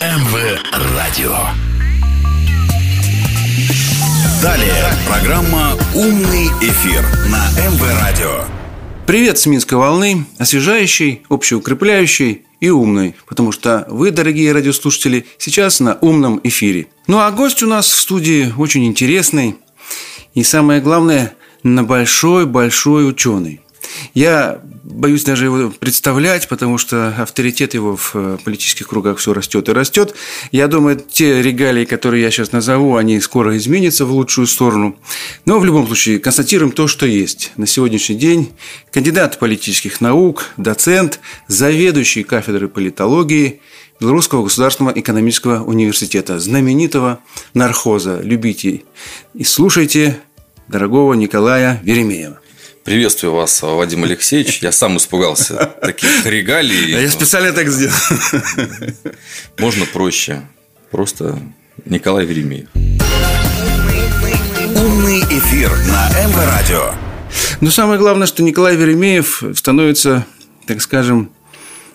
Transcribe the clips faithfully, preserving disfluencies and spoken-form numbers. эм вэ-Радио. Далее программа «Умный эфир» на эм вэ-Радио. Привет с Минской волны, освежающий, общеукрепляющий и умный, потому что вы, дорогие радиослушатели, сейчас на умном эфире. Ну а гость у нас в студии очень интересный и, самое главное, на большой-большой ученый. Я боюсь даже его представлять, потому что авторитет его в политических кругах все растет и растет. Я думаю, те регалии, которые я сейчас назову, они скоро изменятся в лучшую сторону. Но в любом случае констатируем то, что есть. На сегодняшний день кандидат политических наук, доцент, заведующий кафедрой политологии Белорусского государственного экономического университета, знаменитого Нархоза. Любите и слушайте дорогого Николая Веремеева. Приветствую вас, Вадим Алексеевич. Я сам испугался таких регалий. А я специально так сделал. Можно проще. Просто Николай Веремеев. Умный эфир на эм вэ-Радио. Но самое главное, что Николай Веремеев становится, так скажем,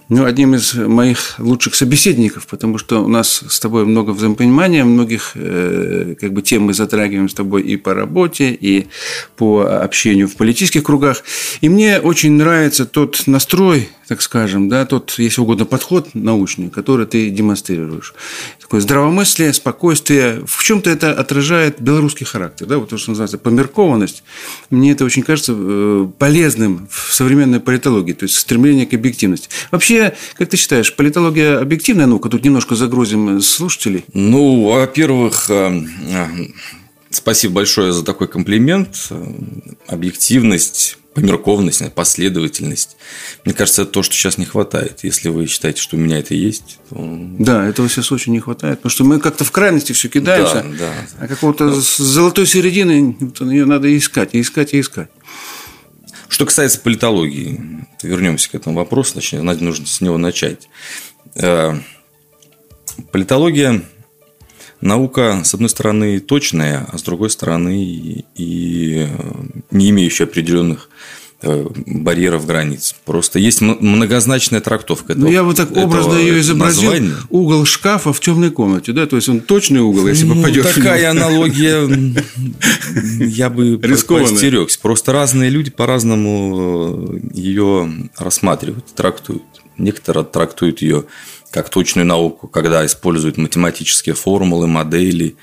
ну, одним из моих лучших собеседников, потому что у нас с тобой много взаимопонимания, многих э, как бы, тем мы затрагиваем с тобой и по работе, и по общению в политических кругах. И мне очень нравится тот настрой, так скажем, да, тот, если угодно, подход научный, который ты демонстрируешь. Такое здравомыслие, спокойствие. В чем-то это отражает белорусский характер, да, вот то, что называется померкованность. Мне это очень кажется полезным в современной политологии, то есть стремление к объективности. Вообще, как ты считаешь, политология объективная наука? Тут немножко загрузим слушателей. Ну, во-первых, спасибо большое за такой комплимент. Объективность, померкованность, последовательность. Мне кажется, это то, что сейчас не хватает. Если вы считаете, что у меня это есть, то... Да, этого сейчас очень не хватает. Потому что мы как-то в крайности все кидаемся. Да, да. А какого-то да. золотой середины ее надо искать, и искать, и искать. Что касается политологии, вернемся к этому вопросу, точнее, нужно с него начать. Политология – наука, с одной стороны, точная, а с другой стороны, и не имеющая определенных барьеров, границ. Просто есть многозначная трактовка этого. Ну, я вот так образно ее изобразил. Названия. Угол шкафа в темной комнате, да, то есть он точный угол, если ну, попадешь. Такая аналогия, я бы постерегся. Просто разные люди по-разному ее рассматривают, трактуют. Некоторые трактуют ее как точную науку, когда используют математические формулы, модели,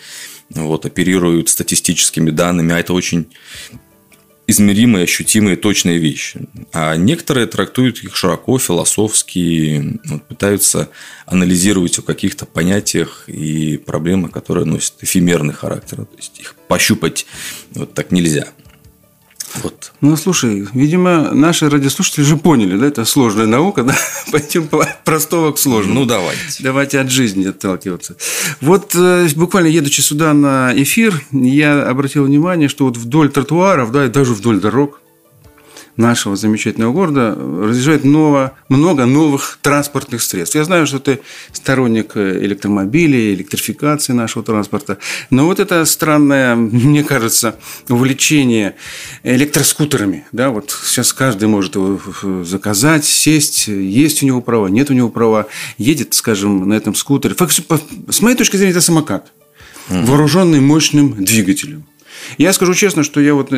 вот, оперируют статистическими данными, а это очень измеримые, ощутимые, точные вещи. А некоторые трактуют их широко, философски, вот, пытаются анализировать о каких-то понятиях и проблемах, которые носят эфемерный характер. То есть, их пощупать вот так нельзя. Вот. Ну, слушай, видимо, наши радиослушатели же поняли, да, это сложная наука, да, пойдем от простого к сложному. Ну, давайте. Давайте от жизни отталкиваться. Вот буквально едучи сюда на эфир, я обратил внимание, что вот вдоль тротуаров, да, и даже вдоль дорог нашего замечательного города разъезжает много, много новых транспортных средств. Я знаю, что ты сторонник электромобилей, электрификации нашего транспорта, но вот это странное, мне кажется, увлечение электроскутерами. Да, вот сейчас каждый может его заказать, сесть, есть у него права, нет у него права, едет, скажем, на этом скутере. С моей точки зрения, это самокат, вооруженный мощным двигателем. Я скажу честно, что я вот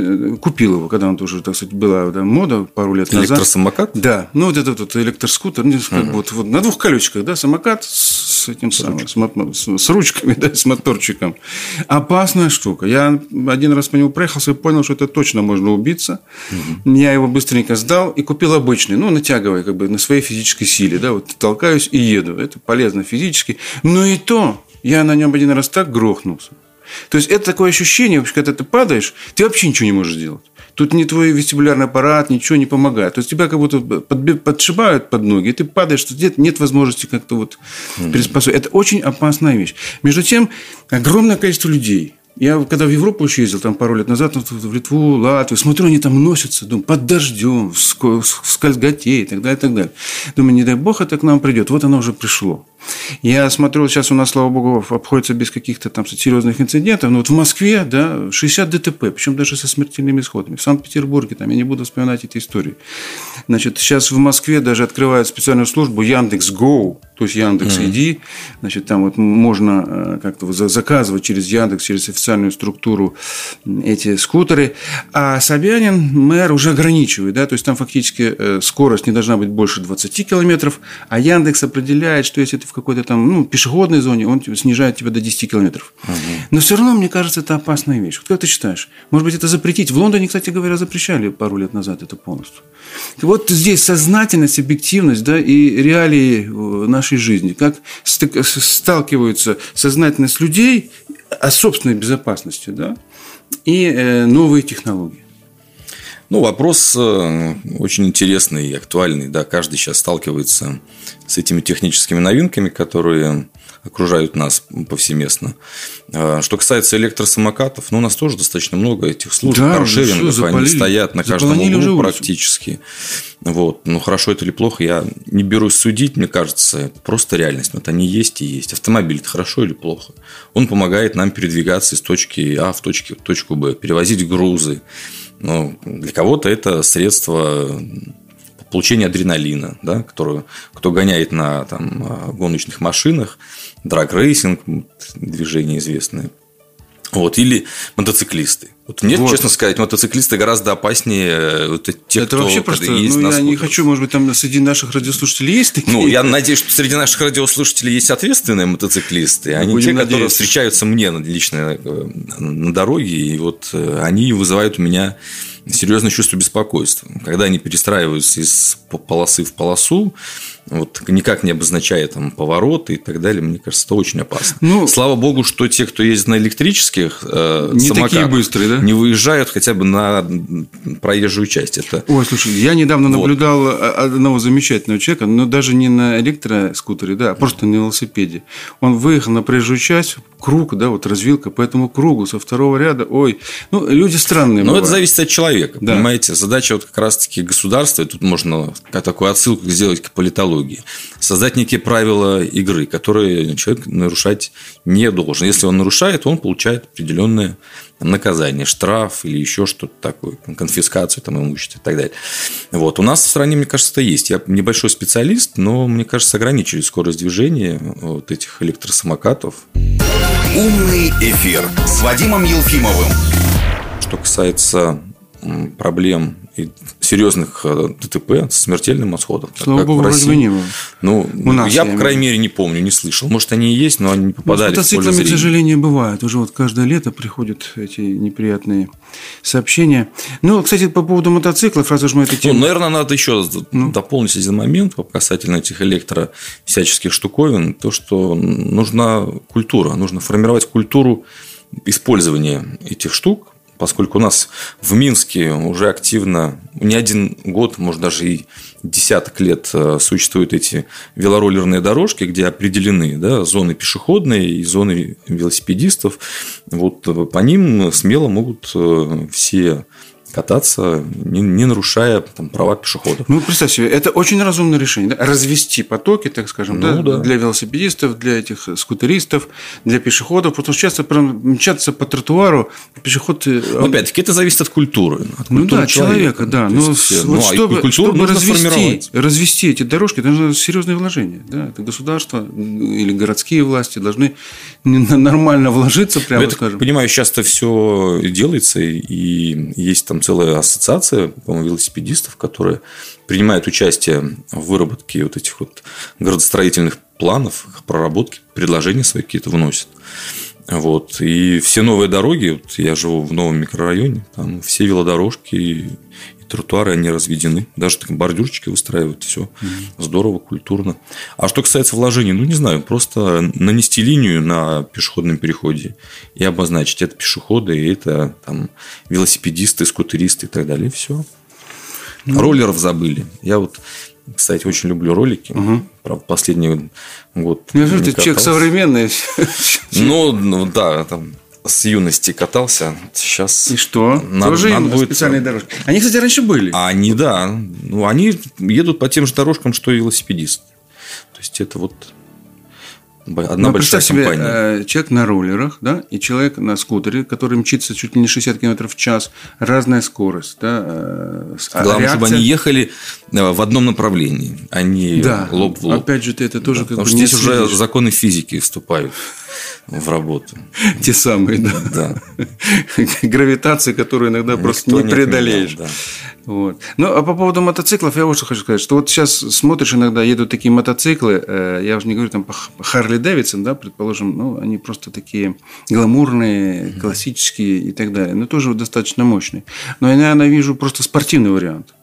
купил его, когда он уже, так сказать, была да, мода пару лет назад. Электросамокат? Да. Ну, вот этот вот электроскутер. Uh-huh. Вот, вот на двух колесиках, да, самокат с этим с самым, с, мотно, с, с ручками, да, с моторчиком. Опасная штука. Я один раз по нему проехался и понял, что это точно можно убиться. Uh-huh. Я его быстренько сдал и купил обычный, ну, натягивая как бы на своей физической силе, да, вот толкаюсь и еду. Это полезно физически. Но и то я на нем один раз так грохнулся. То есть, это такое ощущение, вообще, когда ты падаешь, ты вообще ничего не можешь сделать. Тут ни твой вестибулярный аппарат, ничего не помогает. То есть, тебя как будто подшибают под ноги, и ты падаешь, тут нет, нет возможности как-то вот приспособиться. Это очень опасная вещь. Между тем, огромное количество людей. Я когда в Европу еще ездил, там пару лет назад, в Литву, Латвию, смотрю, они там носятся, думаю, под дождем, в скользготе и так далее, и так далее. Думаю, не дай бог, это к нам придет. Вот оно уже пришло. Я смотрю, сейчас у нас, слава богу, обходится без каких-то там серьезных инцидентов, но вот в Москве, да, шестьдесят ДТП, причем даже со смертельными исходами. В Санкт-Петербурге, там, я не буду вспоминать эти истории. Значит, сейчас в Москве даже открывают специальную службу Яндекс.Гоу, то есть Яндекс.ИД. Значит, там вот можно как-то заказывать через Яндекс, через официальную структуру эти скутеры. А Собянин, мэр, уже ограничивает, да, то есть там фактически скорость не должна быть больше двадцати километров, а Яндекс определяет, что если ты в какой-то там, ну, пешеходной зоне, он снижает тебя до десяти километров. Угу. Но все равно, мне кажется, это опасная вещь. Как ты считаешь? Может быть, это запретить? В Лондоне, кстати говоря, запрещали пару лет назад это полностью. Вот здесь сознательность, объективность, да, и реалии нашей жизни. Как сталкиваются сознательность людей о собственной безопасности, да, и новые технологии. Ну, вопрос очень интересный и актуальный. Да, каждый сейчас сталкивается с этими техническими новинками, которые окружают нас повсеместно. Что касается электросамокатов, ну, у нас тоже достаточно много этих служб, да, каршерингов, все, они стоят на каждом углу практически. Вот. Ну, хорошо это или плохо, я не берусь судить, мне кажется, просто реальность. Вот они есть и есть. Автомобиль-то хорошо или плохо? Он помогает нам передвигаться из точки А в точку, в точку Б, перевозить грузы. Но для кого-то это средство получения адреналина, да, который, кто гоняет на там, гоночных машинах, драг-рейсинг, движение известное. Вот, или мотоциклисты. Вот мне, вот. честно сказать, мотоциклисты гораздо опаснее вот, тех, это кто вообще просто, ездит ну, на скутерах. Я не хочу, может быть, там среди наших радиослушателей есть такие? Ну, я надеюсь, что среди наших радиослушателей есть ответственные мотоциклисты, а не те, надеяться. Которые встречаются мне лично на дороге, и вот они вызывают у меня серьезное чувство беспокойства. Когда они перестраиваются из полосы в полосу, вот, никак не обозначая там, повороты и так далее, мне кажется, это очень опасно. Ну, слава богу, что те, кто ездит на электрических э, не самокатах, такие быстрые, да? Не выезжают хотя бы на проезжую часть. Это... Ой, слушай, я недавно вот. наблюдал одного замечательного человека, но даже не на электроскутере, да, а просто на велосипеде. Он выехал на проезжую часть, круг, да, вот развилка по этому кругу со второго ряда. Ой, ну, люди странные. Но бывают. Это зависит от человека, да. Понимаете? Задача вот как раз-таки государства, и тут можно такую отсылку сделать к политологии, создать некие правила игры, которые человек нарушать не должен. Если он нарушает, он получает определенное наказание, штраф или еще что-то такое, конфискацию там, имущества и так далее. Вот. У нас в стране, мне кажется, это есть. Я небольшой специалист, но, мне кажется, ограничили скорость движения вот этих электросамокатов. Умный эфир с Вадимом Елфимовым. Что касается проблем и серьезных ДТП с смертельным исходом. Слава богу, вроде не было. Ну, нас, я, я, по крайней мере, не помню, не слышал. Может, они и есть, но они не попадали в поле зрения. С мотоциклами, к сожалению, бывает. Уже вот каждое лето приходят эти неприятные сообщения. Ну, кстати, по поводу мотоциклов, раз уж мы эту тему... Ну, наверное, надо еще ну. дополнить один момент касательно этих электро всяческих штуковин. То, что нужна культура. Нужно формировать культуру использования этих штук. Поскольку у нас в Минске уже активно, не один год, может, даже и десяток лет существуют эти велороллерные дорожки, где определены, да, зоны пешеходные и зоны велосипедистов. Вот по ним смело могут все кататься, не, не нарушая там, права пешеходов. Ну, представь себе, это очень разумное решение. Да? Развести потоки, так скажем, ну, да, да. для велосипедистов, для этих скутеристов, для пешеходов. Потому что часто прям мчаться по тротуару пешеход... Ну, опять-таки, это зависит от культуры. От культуры ну, да, человека, человека да. Но все... вот ну, чтобы, чтобы развести, развести эти дорожки, нужно серьезные вложения. Да? Это государство или городские власти должны нормально вложиться, прямо я скажем. Я понимаю, сейчас-то все делается, и есть там целая ассоциация, по-моему, велосипедистов, которые принимают участие в выработке вот этих вот градостроительных планов, проработке, предложения свои какие-то вносят. Вот. И все новые дороги, вот я живу в новом микрорайоне, там все велодорожки и тротуары, они разведены. Даже так, бордюрчики выстраивают, все mm-hmm. здорово, культурно. А что касается вложений, ну, не знаю, просто нанести линию на пешеходном переходе и обозначить, это пешеходы, это там, велосипедисты, скутеристы и так далее, и все. Mm-hmm. Роллеров забыли. Я вот, кстати, очень люблю ролики. Mm-hmm. Правда, последний год Я же, ты человек современный. Ну, да, там... С юности катался, сейчас... И что? Надо, Тоже надо будет... специальные дорожки. Они, кстати, раньше были. Они, да. Ну, они едут по тем же дорожкам, что и велосипедисты. То есть, это вот... Одна ну, большая представь компания. Себе, э, человек на роллерах, да, и человек на скутере, который мчится чуть ли не шестьдесят километров в час, разная скорость. Да, э, Главное, реакция... чтобы они ехали в одном направлении, а не да. лоб в лоб. Опять же, ты это тоже да. как бы не следишь. Потому что здесь уже законы физики вступают в работу. Те самые, да. Гравитации, которую иногда просто не преодолеешь. Вот. Ну, а по поводу мотоциклов я вот что хочу сказать, что вот сейчас смотришь, иногда едут такие мотоциклы, э, я уже не говорю там по Харли-Дэвидсон, да, предположим, ну, они просто такие гламурные, классические и так далее, но тоже достаточно мощные. Но я, наверное, вижу просто спортивный вариант,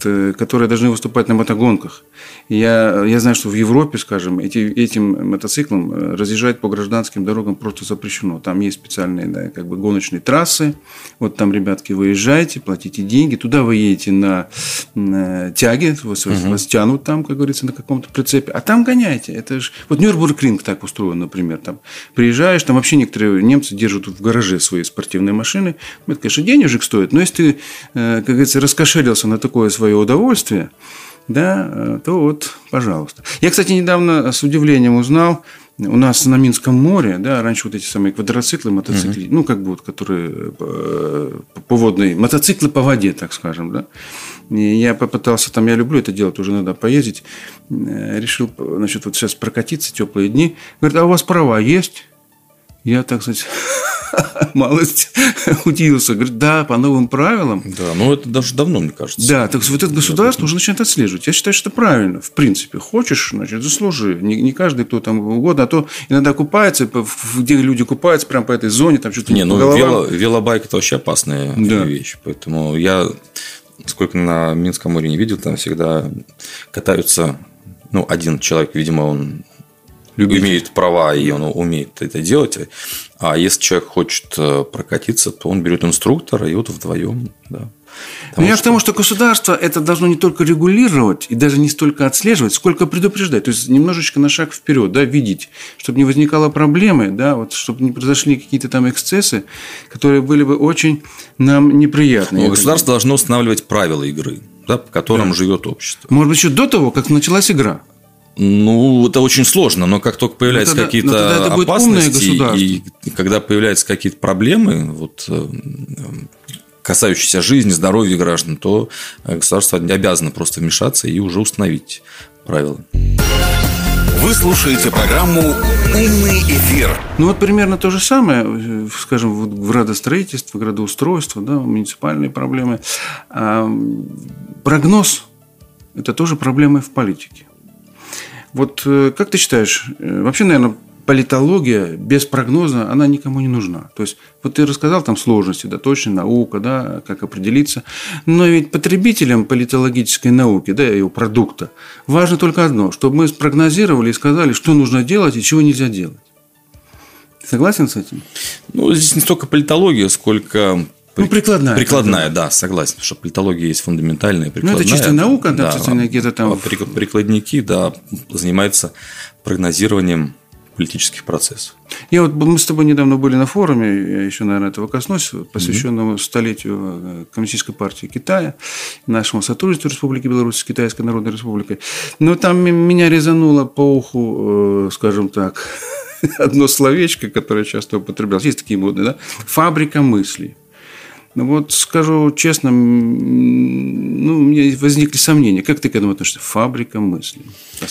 которые должны выступать на мотогонках. Я, я знаю, что в Европе, скажем, эти, этим мотоциклом разъезжать по гражданским дорогам просто запрещено. Там есть специальные, да, как бы гоночные трассы. Вот там, ребятки, вы езжаете, платите деньги. Туда вы едете на, на тяге, вас, угу. вас тянут там, как говорится, на каком-то прицепе. А там гоняете. Это ж... Вот Нюрбургринг так устроен, например. Там приезжаешь, там вообще некоторые немцы держат в гараже свои спортивные машины. Это, конечно, денежек стоит. Но если ты, как говорится, раскошелился на такое свое удовольствие, да, то вот, пожалуйста. Я, кстати, недавно с удивлением узнал, у нас на Минском море, да, раньше вот эти самые квадроциклы, мотоциклы, uh-huh. ну, как бы вот, которые по водной, мотоциклы по воде, так скажем, да. И я попытался, там, я люблю это делать, уже надо поездить, решил, значит, вот сейчас прокатиться, теплые дни. Говорит, а у вас права есть? Я, так сказать... малость удивился. Говорит, да, по новым правилам. Да, ну это даже давно, мне кажется. Да, так вот это государство уже начинает отслеживать. Я считаю, что это правильно. В принципе, хочешь, значит, заслужи. Не, не каждый, кто там угодно, а то иногда купается, где люди купаются, прям по этой зоне, там что-то не ну, вело, велобайк – это вообще опасная да. вещь. Поэтому я, сколько на Минском море не видел, там всегда катаются, ну, один человек, видимо, он... Любитель. Имеет права, и он умеет это делать. А если человек хочет прокатиться, то он берет инструктора, и вот вдвоем. Да. Я что... к тому, что государство это должно не только регулировать и даже не столько отслеживать, сколько предупреждать. То есть, немножечко на шаг вперед, да, видеть, чтобы не возникало проблемы, да, вот, чтобы не произошли какие-то там эксцессы, которые были бы очень нам неприятны. Ну, государство должно устанавливать правила игры, да, по которым да. живет общество. Может быть, еще до того, как началась игра. Ну, это очень сложно, но как только появляются тогда, какие-то опасности, и, и когда появляются какие-то проблемы, вот, касающиеся жизни, здоровья граждан, то государство обязано просто вмешаться и уже установить правила. Вы слушаете программу «Умный эфир». Ну, вот примерно то же самое, скажем, в градостроительстве, градоустройстве, да, муниципальные проблемы. А прогноз – это тоже проблема в политике. Вот как ты считаешь, вообще, наверное, политология без прогноза, она никому не нужна. То есть, вот ты рассказал там сложности, да, точно, наука, да, как определиться. Но ведь потребителям политологической науки, да, ее продукта, важно только одно, чтобы мы спрогнозировали и сказали, что нужно делать и чего нельзя делать. Согласен с этим? Ну, здесь не столько политология, сколько... Ну, прикладная. Прикладная, да, согласен. Потому что политология есть фундаментальная, прикладная. Ну, это чисто наука, да, да где-то там. Прикладники, да, занимаются прогнозированием политических процессов. Я вот, мы с тобой недавно были на форуме, я еще, наверное, этого коснусь, посвященному mm-hmm. столетию Коммунистической партии Китая, нашему сотрудничеству Республики Беларусь с Китайской Народной Республикой. Но там меня резануло по уху, скажем так, одно словечко, которое часто употреблялось. Есть такие модные, да? Фабрика мыслей. Вот скажу честно, ну, у меня возникли сомнения. Как ты к этому относишься? Фабрика мыслей.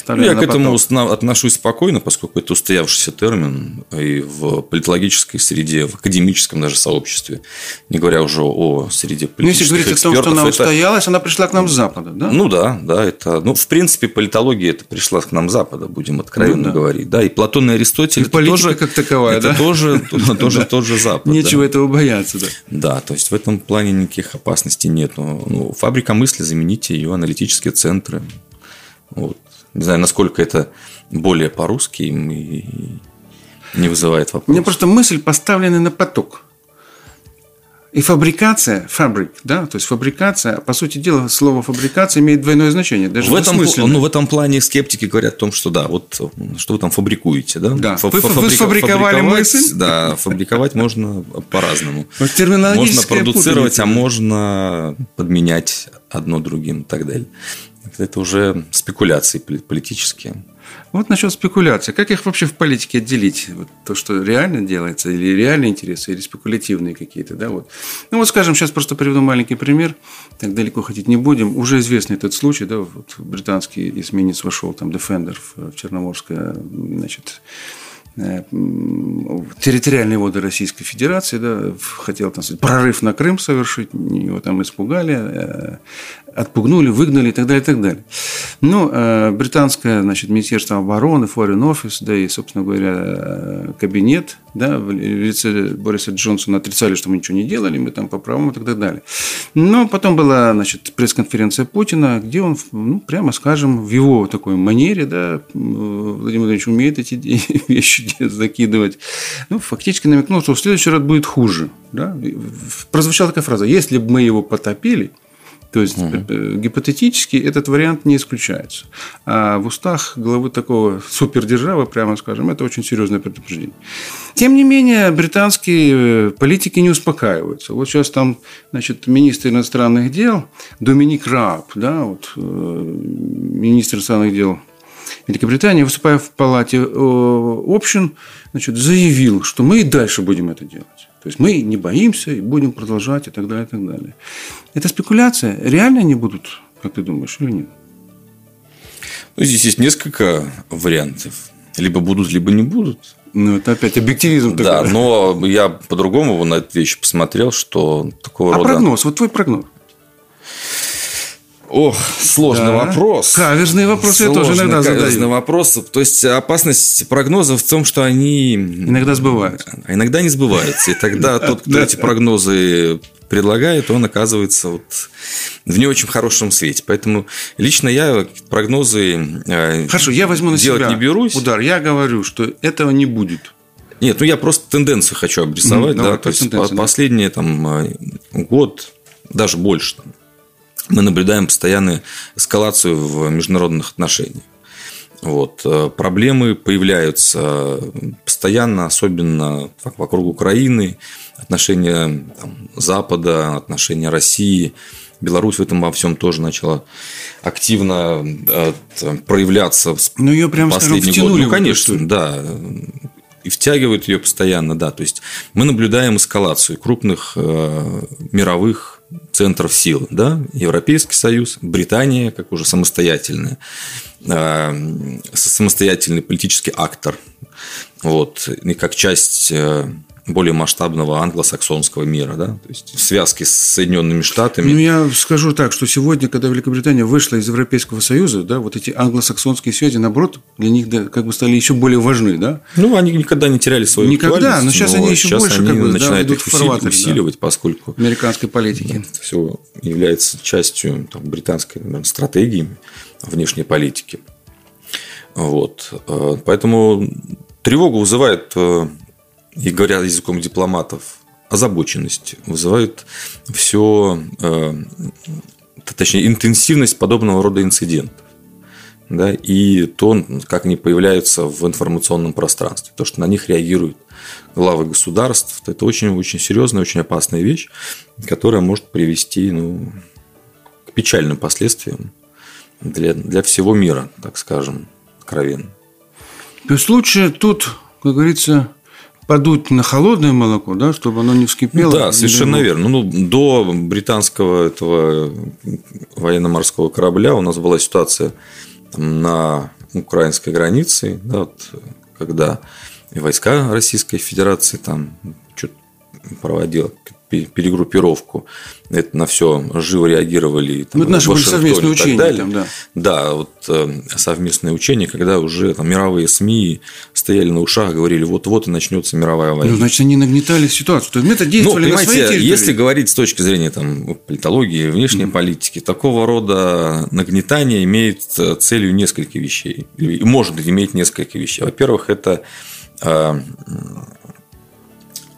Ну, я к этому потом. отношусь спокойно, поскольку это устоявшийся термин и в политологической среде, в академическом даже сообществе, не говоря уже о среде политических экспертов. Ну, если говорить о том, что она устоялась, это... она пришла к нам с Запада, да? Ну, да. да это... Ну, в принципе, политология это пришла к нам с Запада, будем откровенно ну, да. говорить. Да, и Платон и Аристотель... И это политика тоже, как таковая, это да? Это тоже Запад. Нечего этого бояться, да? Да, то есть... В этом плане никаких опасностей нет. Ну, фабрика мысли, замените ее аналитические центры. Вот. Не знаю, насколько это более по-русски и не вызывает вопросов. У меня просто мысль поставлена на поток. И фабрикация, фабрик, да, то есть фабрикация, по сути дела, слово фабрикация имеет двойное значение. Даже в, этом, ну, в этом плане скептики говорят о том, что да, вот что вы там фабрикуете, да? Да. Вы фабриковали фабриковать, мысль. Да, фабриковать можно по-разному. Можно продуцировать, а можно подменять одно другим и так далее. Это уже спекуляции политические. Вот насчет спекуляций. Как их вообще в политике отделить? Вот то, что реально делается, или реальные интересы, или спекулятивные какие-то. Да? Вот. Ну, вот, скажем, сейчас просто приведу маленький пример. Так далеко ходить не будем. Уже известный этот случай. Да? Вот британский эсминец вошел, там, Defender в Черноморское, значит, территориальные воды Российской Федерации, да, хотел там сказать, прорыв на Крым совершить, его там испугали, отпугнули, выгнали и так далее, и так далее. Ну, британское, значит, Министерство обороны, Foreign Office, да, и, собственно говоря, кабинет, да, в лице Бориса Джонсона отрицали, что мы ничего не делали, мы там по правому и так далее. Но потом была, значит, пресс-конференция Путина, где он, ну, прямо скажем, в его такой манере, да, Владимир Владимирович умеет эти вещи закидывать, ну, фактически намекнул, что в следующий раз будет хуже. Да? Прозвучала такая фраза: если бы мы его потопили, то есть угу. гипотетически этот вариант не исключается. А в устах главы такого супердержавы, прямо скажем, это очень серьезное предупреждение. Тем не менее, британские политики не успокаиваются. Вот сейчас там, значит, министр иностранных дел Доминик Рауп, да, вот, министр иностранных дел Великобритания, выступая в палате общин, значит, заявил, что мы и дальше будем это делать. То есть мы не боимся и будем продолжать, и так далее, и так далее. Это спекуляция. Реально они будут, как ты думаешь, или нет? Ну, здесь есть несколько вариантов. Либо будут, либо не будут. Ну, это опять объективизм такой. Да, но я по-другому на эту вещь посмотрел, что такого а рода... А прогноз? Вот твой прогноз. Ох, сложный да. вопрос. Каверзные вопросы сложный, я тоже иногда задаю. Каверзные вопросы. То есть, опасность прогнозов в том, что они... Иногда сбываются. А иногда не сбываются. И тогда тот, кто эти прогнозы предлагает, он оказывается вот в не очень хорошем свете. Поэтому лично я прогнозы Хорошо, я возьму на делать себя не берусь. Удар. Я говорю, что этого не будет. Нет, ну я просто тенденцию хочу обрисовать. Mm, да, то есть, да. последний там, год, даже больше, там, мы наблюдаем постоянную эскалацию в международных отношениях. Вот. Проблемы появляются постоянно, особенно вокруг Украины. Отношения там, Запада, отношения России. Беларусь в этом во всем тоже начала активно там, проявляться в последний год. Ну, ее прям, скажем, втянули. Ну, конечно, да. И втягивают ее постоянно, да. То есть, мы наблюдаем эскалацию крупных э, мировых центров силы, да, Европейский Союз, Британия, как уже самостоятельная, самостоятельный политический актор, вот, и как часть более масштабного англосаксонского мира, да, то есть в связке с Соединенными Штатами. Ну, я скажу так, что сегодня, когда Великобритания вышла из Европейского Союза, да, вот эти англосаксонские связи, наоборот, для них да, как бы стали еще более важны, да. Ну, они никогда не теряли свою актуальность. Никогда, но сейчас но они еще сейчас больше они как бы, начинают да, их усиливать, усиливать да, поскольку американской политики. Да, все является частью там, британской, наверное, стратегии внешней политики. Вот. Поэтому тревогу вызывает... И говоря языком дипломатов, озабоченность вызывает все, э, точнее, интенсивность подобного рода инцидентов. Да, и то, как они появляются в информационном пространстве, то, что на них реагируют главы государств, это очень-очень серьезная, очень опасная вещь, которая может привести, ну, к печальным последствиям для, для всего мира, так скажем, откровенно. В случае тут, как говорится... Подуть на холодное молоко, да, чтобы оно не вскипело. Да, совершенно дымок. Верно. Ну, до британского этого военно-морского корабля у нас была ситуация там, на украинской границе, да, вот, когда и войска Российской Федерации там что-то проводило перегруппировку. Это на все живо реагировали. Там, ну, наши были совместные учения. Там, да, да вот, э, совместные учения, когда уже там, мировые СМИ стояли на ушах, говорили, вот-вот и начнется мировая война. Ну, значит, они нагнетали ситуацию. То есть, это действовали ну, на своей территории. Если говорить с точки зрения там, политологии, внешней mm-hmm. политики, такого рода нагнетание имеет целью несколько вещей. И может иметь несколько вещей. Во-первых, это... Э,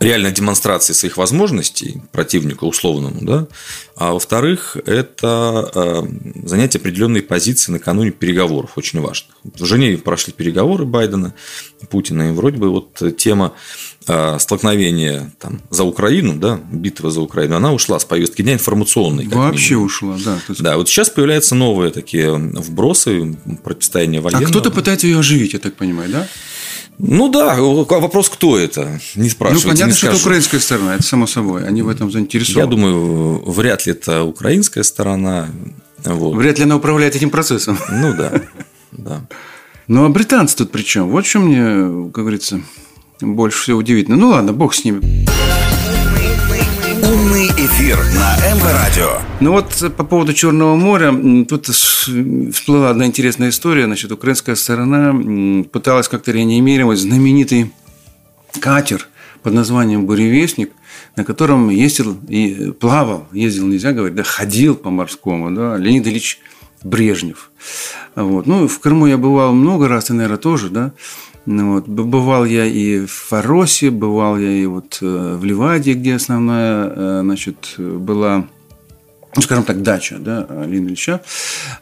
реальной демонстрации своих возможностей противнику условному, да, а во-вторых, это занять определенные позиции накануне переговоров, очень важных. В Женеве прошли переговоры Байдена, Путина, и вроде бы вот тема столкновение там, за Украину, да, битва за Украину, она ушла с повестки дня информационной. Вообще минимум. Ушла, да. То есть... Да, вот сейчас появляются новые такие вбросы, противостояние военного. А кто-то пытается ее оживить, я так понимаю, да? Ну да, вопрос, кто это, не спрашивайте. Ну, понятно, что это украинская сторона, это само собой, они в этом заинтересованы. Я думаю, вряд ли это украинская сторона. Вот. Вряд ли она управляет этим процессом. Ну да, да. Ну, а британцы тут при чем? Вот что мне, как говорится, больше всего удивительно. Ну, ладно, бог с ними. Умный эфир на эм вэ-Радио. Ну, вот по поводу Черного моря. Тут всплыла одна интересная история. Значит, украинская сторона пыталась как-то реанимировать знаменитый катер под названием «Буревестник», на котором ездил и плавал, ездил, нельзя говорить, да, ходил по морскому, да, Леонид Ильич Брежнев. Вот. Ну, в Крыму я бывал много раз, ты, наверное, тоже, да. Ну, вот. Бывал я и в Форосе, бывал я и вот в Ливадии, где основная, значит, была, скажем так, дача, да, Леонида Ильича.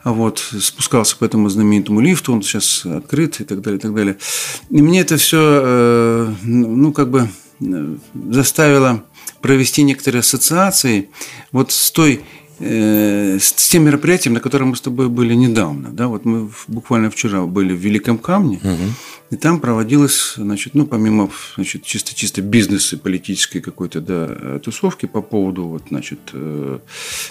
Вот. Спускался по этому знаменитому лифту, он сейчас открыт и так далее, и так далее. И мне это все, ну, как бы заставило провести некоторые ассоциации вот с той... с тем мероприятием, на котором мы с тобой были недавно, да, вот мы буквально вчера были в Великом Камне, угу. И там проводилось, значит, ну, помимо, значит, чисто-чисто бизнес и политической какой-то, да, тусовки по поводу, вот, значит,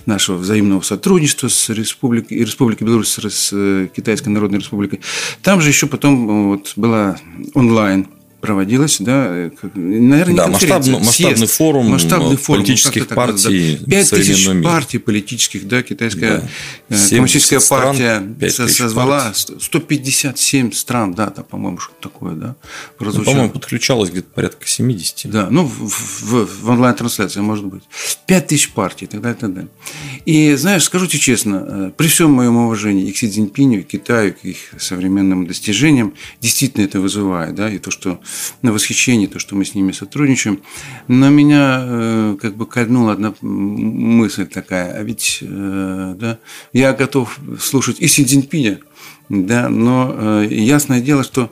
нашего взаимного сотрудничества с Республикой, Республикой Беларусь, с Китайской Народной Республикой. Там же еще потом вот была онлайн проводилась, да, наверное, не да, конференция, масштабный форум, масштабный форум политических партий, да, пять тысяч партий политических, да, китайская да. коммунистическая партия созвала сто пятьдесят семь стран, да, да, по-моему, что-то такое, да, прозвучало. Ну, по-моему, подключалось где-то порядка семьдесят. Да, ну, в, в, в онлайн-трансляции, может быть. пять тысяч партий и так далее, и так далее. И, знаешь, скажу тебе честно, при всем моем уважении и к Си Цзиньпиню, и к Китаю, к их современным достижениям, действительно это вызывает, да, и то, что на восхищение, то, что мы с ними сотрудничаем. Но меня э, как бы кольнула одна мысль такая. А ведь э, да, я готов слушать и Си Цзиньпиня, да, но э, ясное дело, что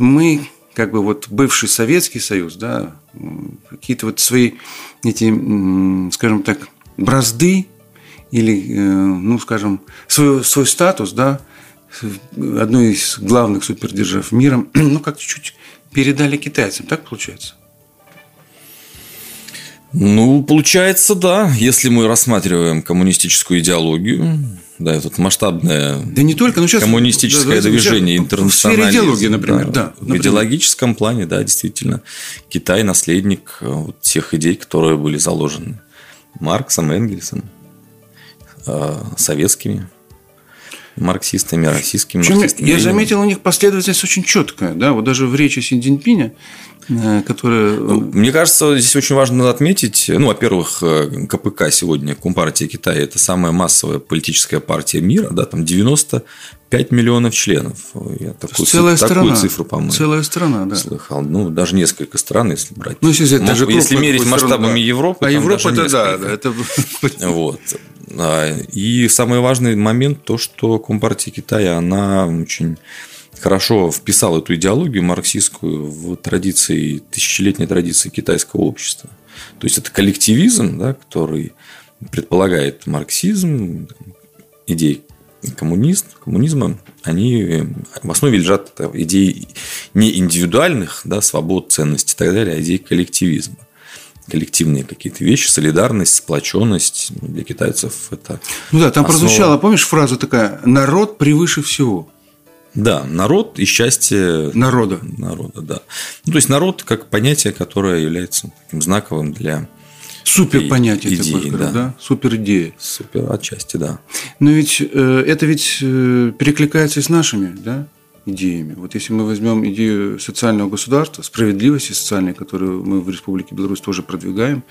мы, как бы вот бывший Советский Союз, да, какие-то вот свои эти, скажем так, бразды или, э, ну, скажем, свой, свой статус, да, одной из главных супердержав мира, ну, как-то чуть передали китайцам, так получается? Ну, получается, да. Если мы рассматриваем коммунистическую идеологию, да, это масштабное да не только, но сейчас, коммунистическое да, движение, интернационализм. В сфере идеологии, например. Да, да, например. В идеологическом плане, да, действительно, Китай наследник вот тех идей, которые были заложены Марксом, Энгельсом, советскими марксистами, российскими марксистами. Я заметил, у них последовательность очень четкая, да, вот даже в речи Си Цзиньпиня, которая... Ну, мне кажется, здесь очень важно отметить, ну, во-первых, ка пэ ка сегодня, Компартия Китая, это самая массовая политическая партия мира, да, там девяносто пять миллионов членов. Я такую, целая циф- такую цифру, по-моему, целая страна, да. Слыхал. Ну, даже несколько стран, если брать. Ну, если, взять, даже если мерить масштабами да. Европы, а Европа это да, да, это... Вот. И самый важный момент, то, что Компартия Китая, она очень хорошо вписала эту идеологию марксистскую в традиции, тысячелетние традиции китайского общества. То есть, это коллективизм, да, который предполагает марксизм, идеи коммунист, коммунизма, они в основе лежат идеи не индивидуальных, да, свобод, ценностей и так далее, а идеи коллективизма. Коллективные какие-то вещи, солидарность, сплоченность для китайцев это. Ну да, там основа... прозвучала, помнишь, фраза такая: народ превыше всего. Да, народ и счастье народа. Народа, да. Ну, то есть народ как понятие, которое является таким знаковым для. Супер понятие такое, да. Да? Супер идея. Супер отчасти, да. Но ведь это ведь перекликается и с нашими, да, идеями. Вот если мы возьмем идею социального государства, справедливости социальной, которую мы в Республике Беларусь тоже продвигаем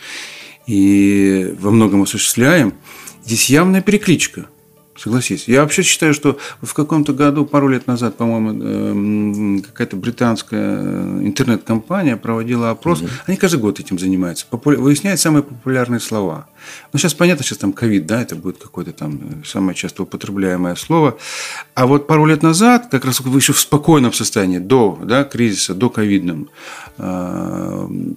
и во многом осуществляем, здесь явная перекличка. Согласись. Я вообще считаю, что в каком-то году, пару лет назад, по-моему, какая-то британская интернет-компания проводила опрос. Mm-hmm. Они каждый год этим занимаются. Выясняют самые популярные слова. Ну, сейчас понятно, сейчас там ковид, да, это будет какое-то там самое часто употребляемое слово. А вот пару лет назад, как раз еще в спокойном состоянии, до да, кризиса, до ковидном,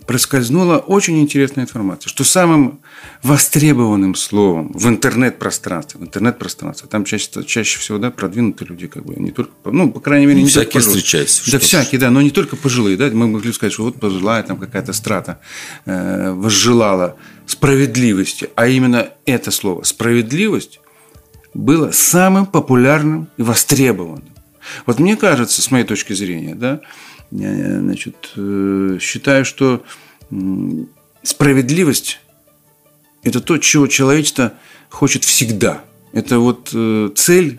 проскользнула очень интересная информация, что самым востребованным словом в интернет-пространстве, в интернет-пространстве, там чаще, чаще всего, да, продвинутые люди, как бы, не только, ну, по крайней мере, не всякие только пожилые. Встречаются. Да, всякие, да, но не только пожилые, да, мы могли сказать, что вот пожилая там какая-то страта э, возжелала справедливости, а именно это слово «справедливость» было самым популярным и востребованным. Вот мне кажется, с моей точки зрения, да, я, значит, считаю, что справедливость – это то, чего человечество хочет всегда. Это вот цель,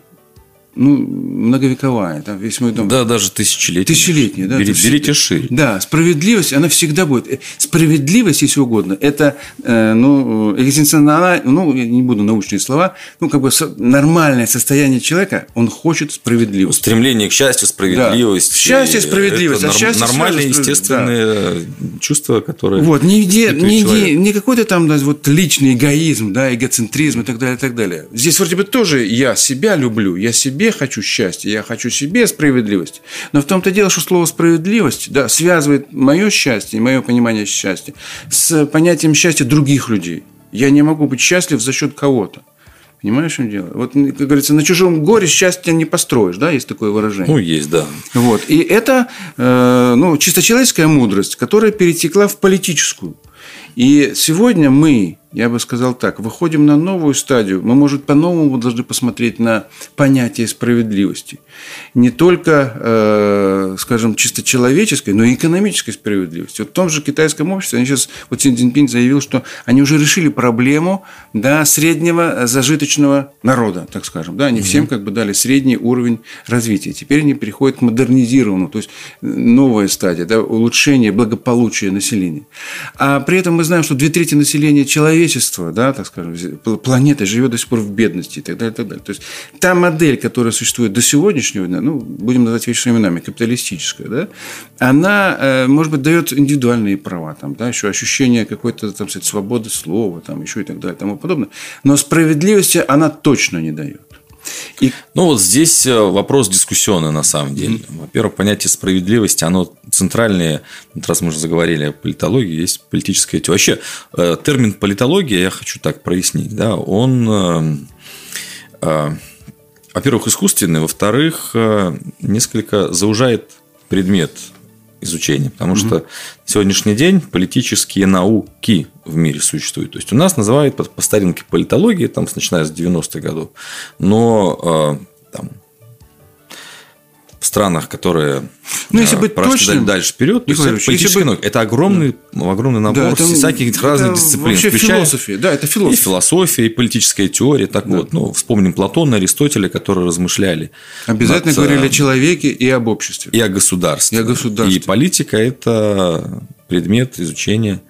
ну, многовековая, там, весь мой дом. Да, даже тысячелетняя. Тысячелетняя, да. Бери, берите шире. Да, справедливость, она всегда будет. Справедливость, если угодно, это, ну, экзистенциальная, ну, я не буду научные слова, ну, как бы нормальное состояние человека, он хочет справедливости. Стремление к счастью, справедливости. Да. Счастье, справедливость. Это а счастье, нормальные, естественные да. чувства, которые... Вот, не, не, не, не какой-то там да, вот, личный эгоизм, да, эгоцентризм и так далее, и так далее. Здесь вроде бы тоже я себя люблю, я себе хочу счастья, я хочу себе справедливость. Но в том-то дело, что слово «справедливость» да, связывает мое счастье и мое понимание счастья с понятием счастья других людей. Я не могу быть счастлив за счет кого-то. Понимаешь, в чем дело? Вот, как говорится, на чужом горе счастья не построишь, да, есть такое выражение. Ну, есть, да. Вот. И это э, ну, чисто человеческая мудрость, которая перетекла в политическую. И сегодня мы, я бы сказал так, выходим на новую стадию. Мы, может, по-новому должны посмотреть на понятие справедливости. Не только, э, скажем, чисто человеческой, но и экономической справедливости. Вот в том же китайском обществе, они сейчас, вот Си Цзиньпин заявил, что они уже решили проблему да, среднего зажиточного народа, так скажем. Да? Они mm-hmm. всем как бы дали средний уровень развития. Теперь они переходят к модернизированному, то есть новая стадия, да, улучшение благополучия населения. А при этом мы знаем, что две трети населения человечества, да, так скажем, планеты живет до сих пор в бедности и так далее, и так далее. То есть та модель, которая существует до сегодняшнего дня, ну, будем называть вещи своими именами, капиталистическая, да, она, может быть, дает индивидуальные права, там, да, еще ощущение какой-то там, сказать, свободы слова, там, еще и так далее, и тому подобное. Но справедливости она точно не дает. И... Ну, вот здесь вопрос дискуссионный, на самом деле. Mm-hmm. Во-первых, понятие справедливости, оно центральное. Вот раз мы уже заговорили о политологии, есть политическая теория. Вообще, э, термин политология, я хочу так прояснить, да, он, э, э, во-первых, искусственный, во-вторых, э, несколько заужает предмет изучения. Потому mm-hmm. что на сегодняшний день политические науки в мире существуют. То есть, у нас называют по старинке политологии, там, начиная с девяностых годов. Но э, там, в странах, которые ну, если быть прошли точным, дальше вперед, то говорю, политическая наука. Быть... Это огромный, да. огромный набор да, всяких это, разных это дисциплин. Вообще философия. Да, это философия. И философия, и политическая теория. Так да. вот, ну, вспомним Платона, Аристотеля, которые размышляли. Обязательно над... говорили о человеке и об обществе. И о государстве. И, о государстве. И политика – это предмет изучения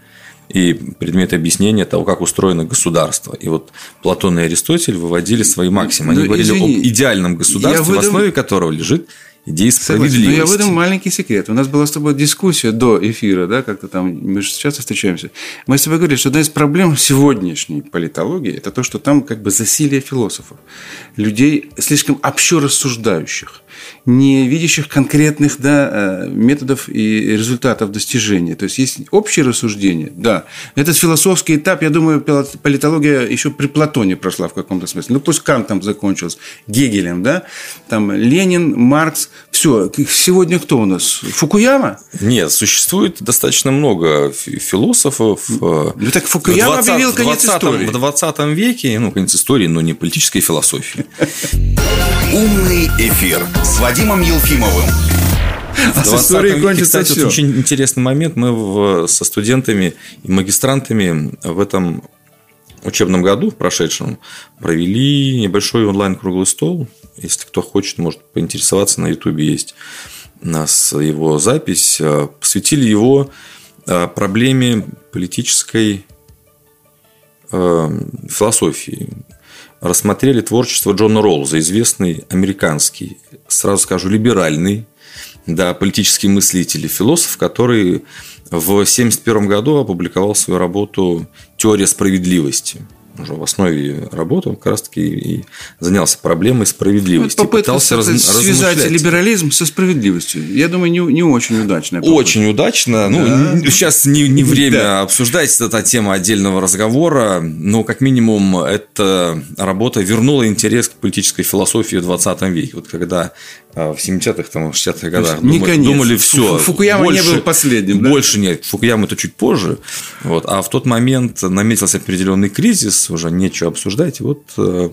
и предмет объяснения того, как устроено государство. И вот Платон и Аристотель выводили свои максимы. Они но, говорили извини, об идеальном государстве, выдам... в основе которого лежит идея справедливости. Но я выдам маленький секрет. У нас была с тобой дискуссия до эфира, да, как-то там, мы же сейчас встречаемся. Мы с тобой говорили, что одна из проблем сегодняшней политологии – это то, что там как бы засилие философов, людей, слишком общо рассуждающих, не видящих конкретных да, методов и результатов достижения. То есть, есть общее рассуждение. Да, этот философский этап, я думаю, политология еще при Платоне прошла в каком-то смысле. Ну, пусть Кант там закончился, Гегелем, да? Там Ленин, Маркс. Все. Сегодня кто у нас? Фукуяма? Нет, существует достаточно много философов. Ну, так Фукуяма объявил конец истории. В двадцатом веке, ну, конец истории, но не политической философии. Умный эфир с Вадимом Елфимовым. А с историей кончится все. Кстати, вот очень интересный момент. Мы в, со студентами и магистрантами в этом учебном году, в прошедшем, провели небольшой онлайн-круглый стол. Если кто хочет, может поинтересоваться. На Ютубе есть у нас его запись. Посвятили его проблеме политической философии. Рассмотрели творчество Джона Роллза, известный американский, сразу скажу, либеральный да, политический мыслитель и философ, который в тысяча девятьсот семьдесят первом году опубликовал свою работу «Теория справедливости». Уже в основе работы он как раз-таки и занялся проблемой справедливости. Ну, попытался раз... связать размышлять. Либерализм со справедливостью. Я думаю, не, не очень удачно. Очень удачно. Да. Ну, сейчас не, не время да. обсуждать, это тема отдельного разговора, но как минимум эта работа вернула интерес к политической философии в двадцатом веке. Вот когда в семидесятых, там, шестидесятых годах не думали, думали все. Фукуяма больше, не был последним. Да? Больше нет. Фукуяма это чуть позже. Вот, а в тот момент наметился определенный кризис. Уже нечего обсуждать. И вот э,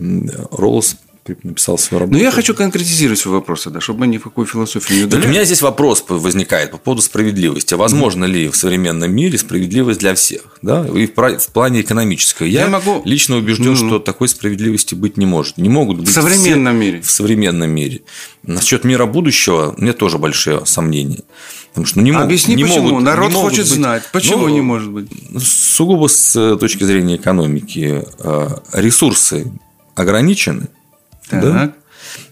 Роллс написал свою работу. Но я хочу конкретизировать свой вопрос, да, чтобы мы ни в какую философию не ударили. Так у меня здесь вопрос возникает по поводу справедливости. Возможно mm-hmm. ли в современном мире справедливость для всех? Да? И в плане экономического. Я, я могу... лично убежден, mm-hmm. что такой справедливости быть не может. Не могут быть в современном мире. В современном мире. Насчет мира будущего у меня тоже большие сомнения. Потому что, ну, не могут, объясни, не почему. Могут, народ не хочет быть. Знать, почему ну, не может быть. Сугубо с точки зрения экономики ресурсы ограничены, да?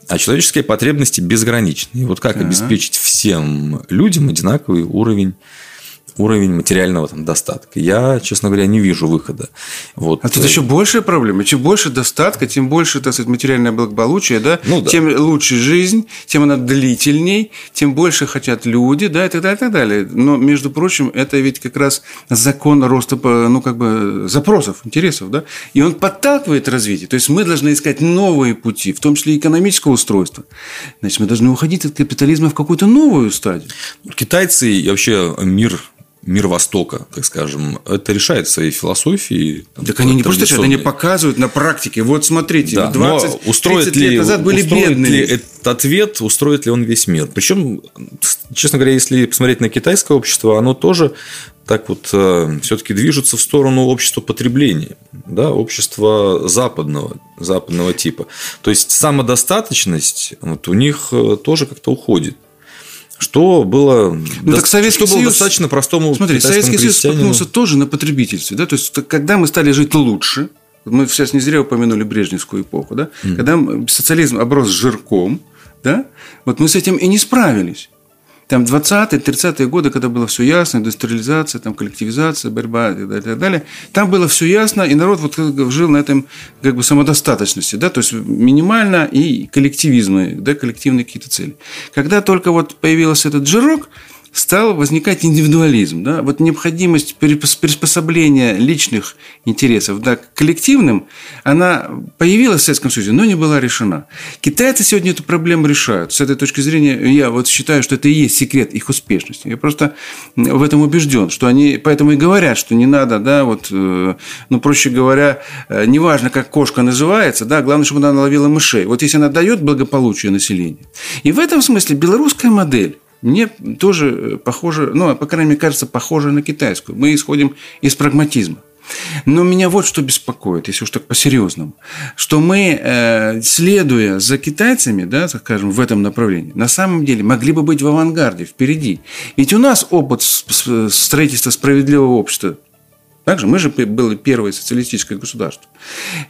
А человеческие потребности безграничны. И вот как так. обеспечить всем людям одинаковый уровень, уровень материального там, достатка? Я, честно говоря, не вижу выхода. Вот. А тут еще большая проблема. Чем больше достатка, тем больше, так сказать, материальное благополучие, да? Ну, да. Тем лучше жизнь, тем она длительней, тем больше хотят люди, да, и так далее, и так далее. Но, между прочим, это ведь как раз закон роста, ну, как бы, запросов, интересов, да? И он подталкивает развитие. То есть, мы должны искать новые пути, в том числе и экономического устройства. Значит, мы должны уходить от капитализма в какую-то новую стадию. Китайцы и вообще мир... Мир Востока, так скажем, это решает своей философией. Там, так они не просто решают, они показывают на практике. Вот смотрите, да, двадцать тридцать лет назад были бедные. Ли этот ответ, устроит ли он весь мир? Причем, честно говоря, если посмотреть на китайское общество, оно тоже так вот все-таки движется в сторону общества потребления, да, общества западного, западного типа. То есть самодостаточность вот, у них тоже как-то уходит. Что было, ну, до... так, что было достаточно простому смотри, Советский Союз столкнулся тоже на потребительстве. Да? То есть, когда мы стали жить лучше, мы сейчас не зря упомянули брежневскую эпоху, да? Mm. Когда социализм оброс жирком, да? Вот мы с этим и не справились. Там двадцатые, тридцатые годы, когда было все ясно, индустриализация, там, коллективизация, борьба и так далее, и так далее, там было все ясно, и народ вот жил на этом как бы самодостаточности, да, то есть минимально и коллективизм, да, коллективные какие-то цели. Когда только вот появился этот жирок, стал возникать индивидуализм, да, вот необходимость приспособления личных интересов, да, к коллективным, она появилась в Советском Союзе, но не была решена. Китайцы сегодня эту проблему решают. С этой точки зрения я вот считаю, что это и есть секрет их успешности. Я просто в этом убежден, что они поэтому и говорят, что не надо, да, вот, ну, проще говоря, неважно, как кошка называется, да, главное, чтобы она ловила мышей. Вот если она дает благополучие населению. И в этом смысле белорусская модель мне тоже похоже, ну, по крайней мере, кажется, похоже на китайскую. Мы исходим из прагматизма. Но меня вот что беспокоит, если уж так по-серьезному, что мы, следуя за китайцами, да, скажем, в этом направлении, на самом деле могли бы быть в авангарде, впереди. Ведь у нас опыт строительства справедливого общества. Также мы же были первое социалистическое государство.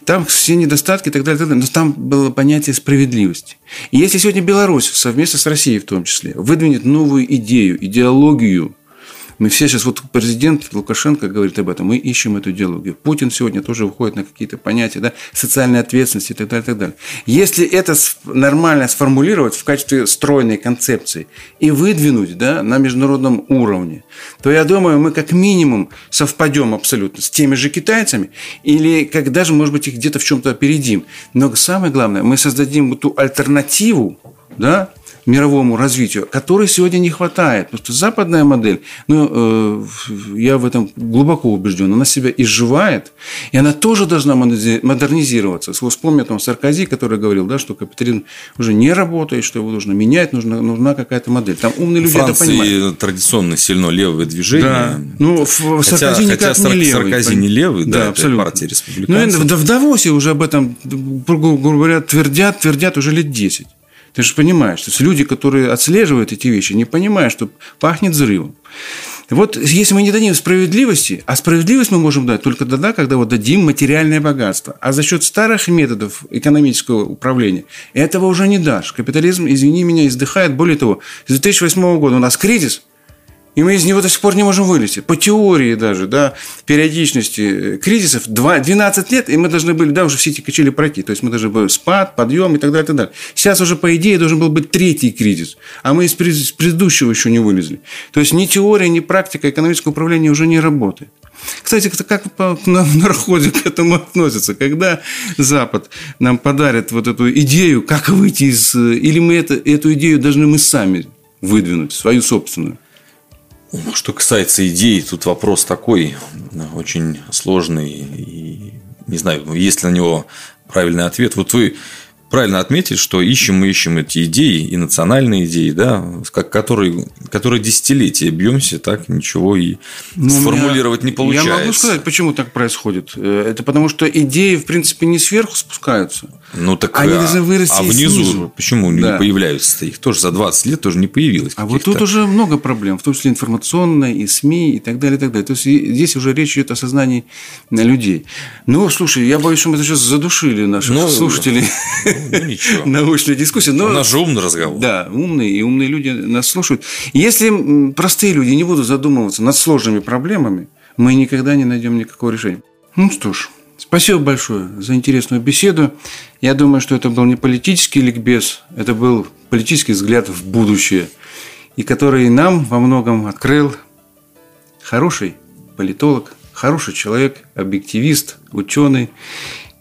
Там все недостатки и так далее, и так далее. Но там было понятие справедливости. И если сегодня Беларусь совместно с Россией в том числе выдвинет новую идею, идеологию, мы все сейчас, вот президент Лукашенко говорит об этом, мы ищем эту идеологию. Путин сегодня тоже выходит на какие-то понятия, да, социальной ответственности и так далее, и так далее. Если это нормально сформулировать в качестве стройной концепции и выдвинуть, да, на международном уровне, то, я думаю, мы как минимум совпадем абсолютно с теми же китайцами или как даже, может быть, их где-то в чем-то опередим. Но самое главное, мы создадим эту альтернативу, да, мировому развитию, которой сегодня не хватает. Потому что западная модель, ну, э, я в этом глубоко убежден, она себя изживает, и она тоже должна модернизироваться. Вспомню там Саркози, который говорил, да, что капитализм уже не работает, что его нужно менять, нужна, нужна какая-то модель. Там умные люди Франции это понимают. Франции традиционно сильно левые движения. Да. Ну, в Саркози никак не левый. Саркози не левый, да, да, абсолютно. Это партия республиканцев. Ну, в Давосе уже об этом, грубо говоря, твердят, твердят уже лет десять. Ты же понимаешь, что люди, которые отслеживают эти вещи, не понимают, что пахнет взрывом. Вот если мы не дадим справедливости, а справедливость мы можем дать только тогда, когда вот дадим материальное богатство. А за счет старых методов экономического управления этого уже не дашь. Капитализм, извини меня, издыхает. Более того, с две тысячи восьмого года у нас кризис, и мы из него до сих пор не можем вылезти. По теории даже, да, периодичности кризисов двенадцать лет, и мы должны были, да, уже все эти качели пройти. То есть мы должны были спад, подъем и так далее, и так далее. Сейчас уже, по идее, должен был быть третий кризис, а мы из предыдущего еще не вылезли. То есть ни теория, ни практика экономического управления уже не работает. Кстати, как на Нархозе к этому относится? Когда Запад нам подарит вот эту идею, как выйти из... Или мы это, эту идею должны мы сами выдвинуть, свою собственную? Что касается идей, тут вопрос такой, очень сложный, и не знаю, есть ли на него правильный ответ. Вот вы правильно отметили, что ищем мы ищем эти идеи, и национальные идеи, да, которые, которые десятилетия бьемся, так ничего и ну, сформулировать я, не получается. Я могу сказать, почему так происходит. Это потому, что идеи, в принципе, не сверху спускаются, ну, так, они а, должны вырасти а внизу. Снизу. Почему да. не появляются-то? Их тоже за двадцать лет тоже не появилось. А каких-то. Вот тут уже много проблем, в том числе информационная, и СМИ, и так далее, и так далее. То есть здесь уже речь идет о сознании людей. Ну, слушай, я боюсь, что мы сейчас задушили наших ну, слушателей. Ну, ничего. Научная дискуссия. Но... У нас же умный разговор. Да, умные, и умные люди нас слушают. Если простые люди не будут задумываться над сложными проблемами, мы никогда не найдем никакого решения. Ну что ж, спасибо большое за интересную беседу. Я думаю, что это был не политический ликбез, это был политический взгляд в будущее, и который нам во многом открыл хороший политолог, хороший человек, объективист, ученый.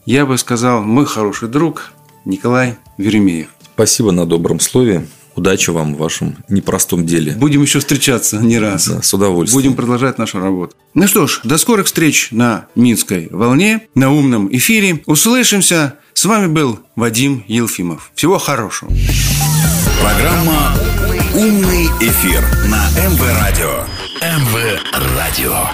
Я бы сказал, мой хороший друг Николай Веремеев. Спасибо на добром слове. Удачи вам в вашем непростом деле. Будем еще встречаться не раз. Да, с удовольствием. Будем продолжать нашу работу. Ну что ж, до скорых встреч на Минской волне, на умном эфире. Услышимся. С вами был Вадим Елфимов. Всего хорошего. Программа «Умный эфир» на эм вэ-Радио. эм вэ-Радио.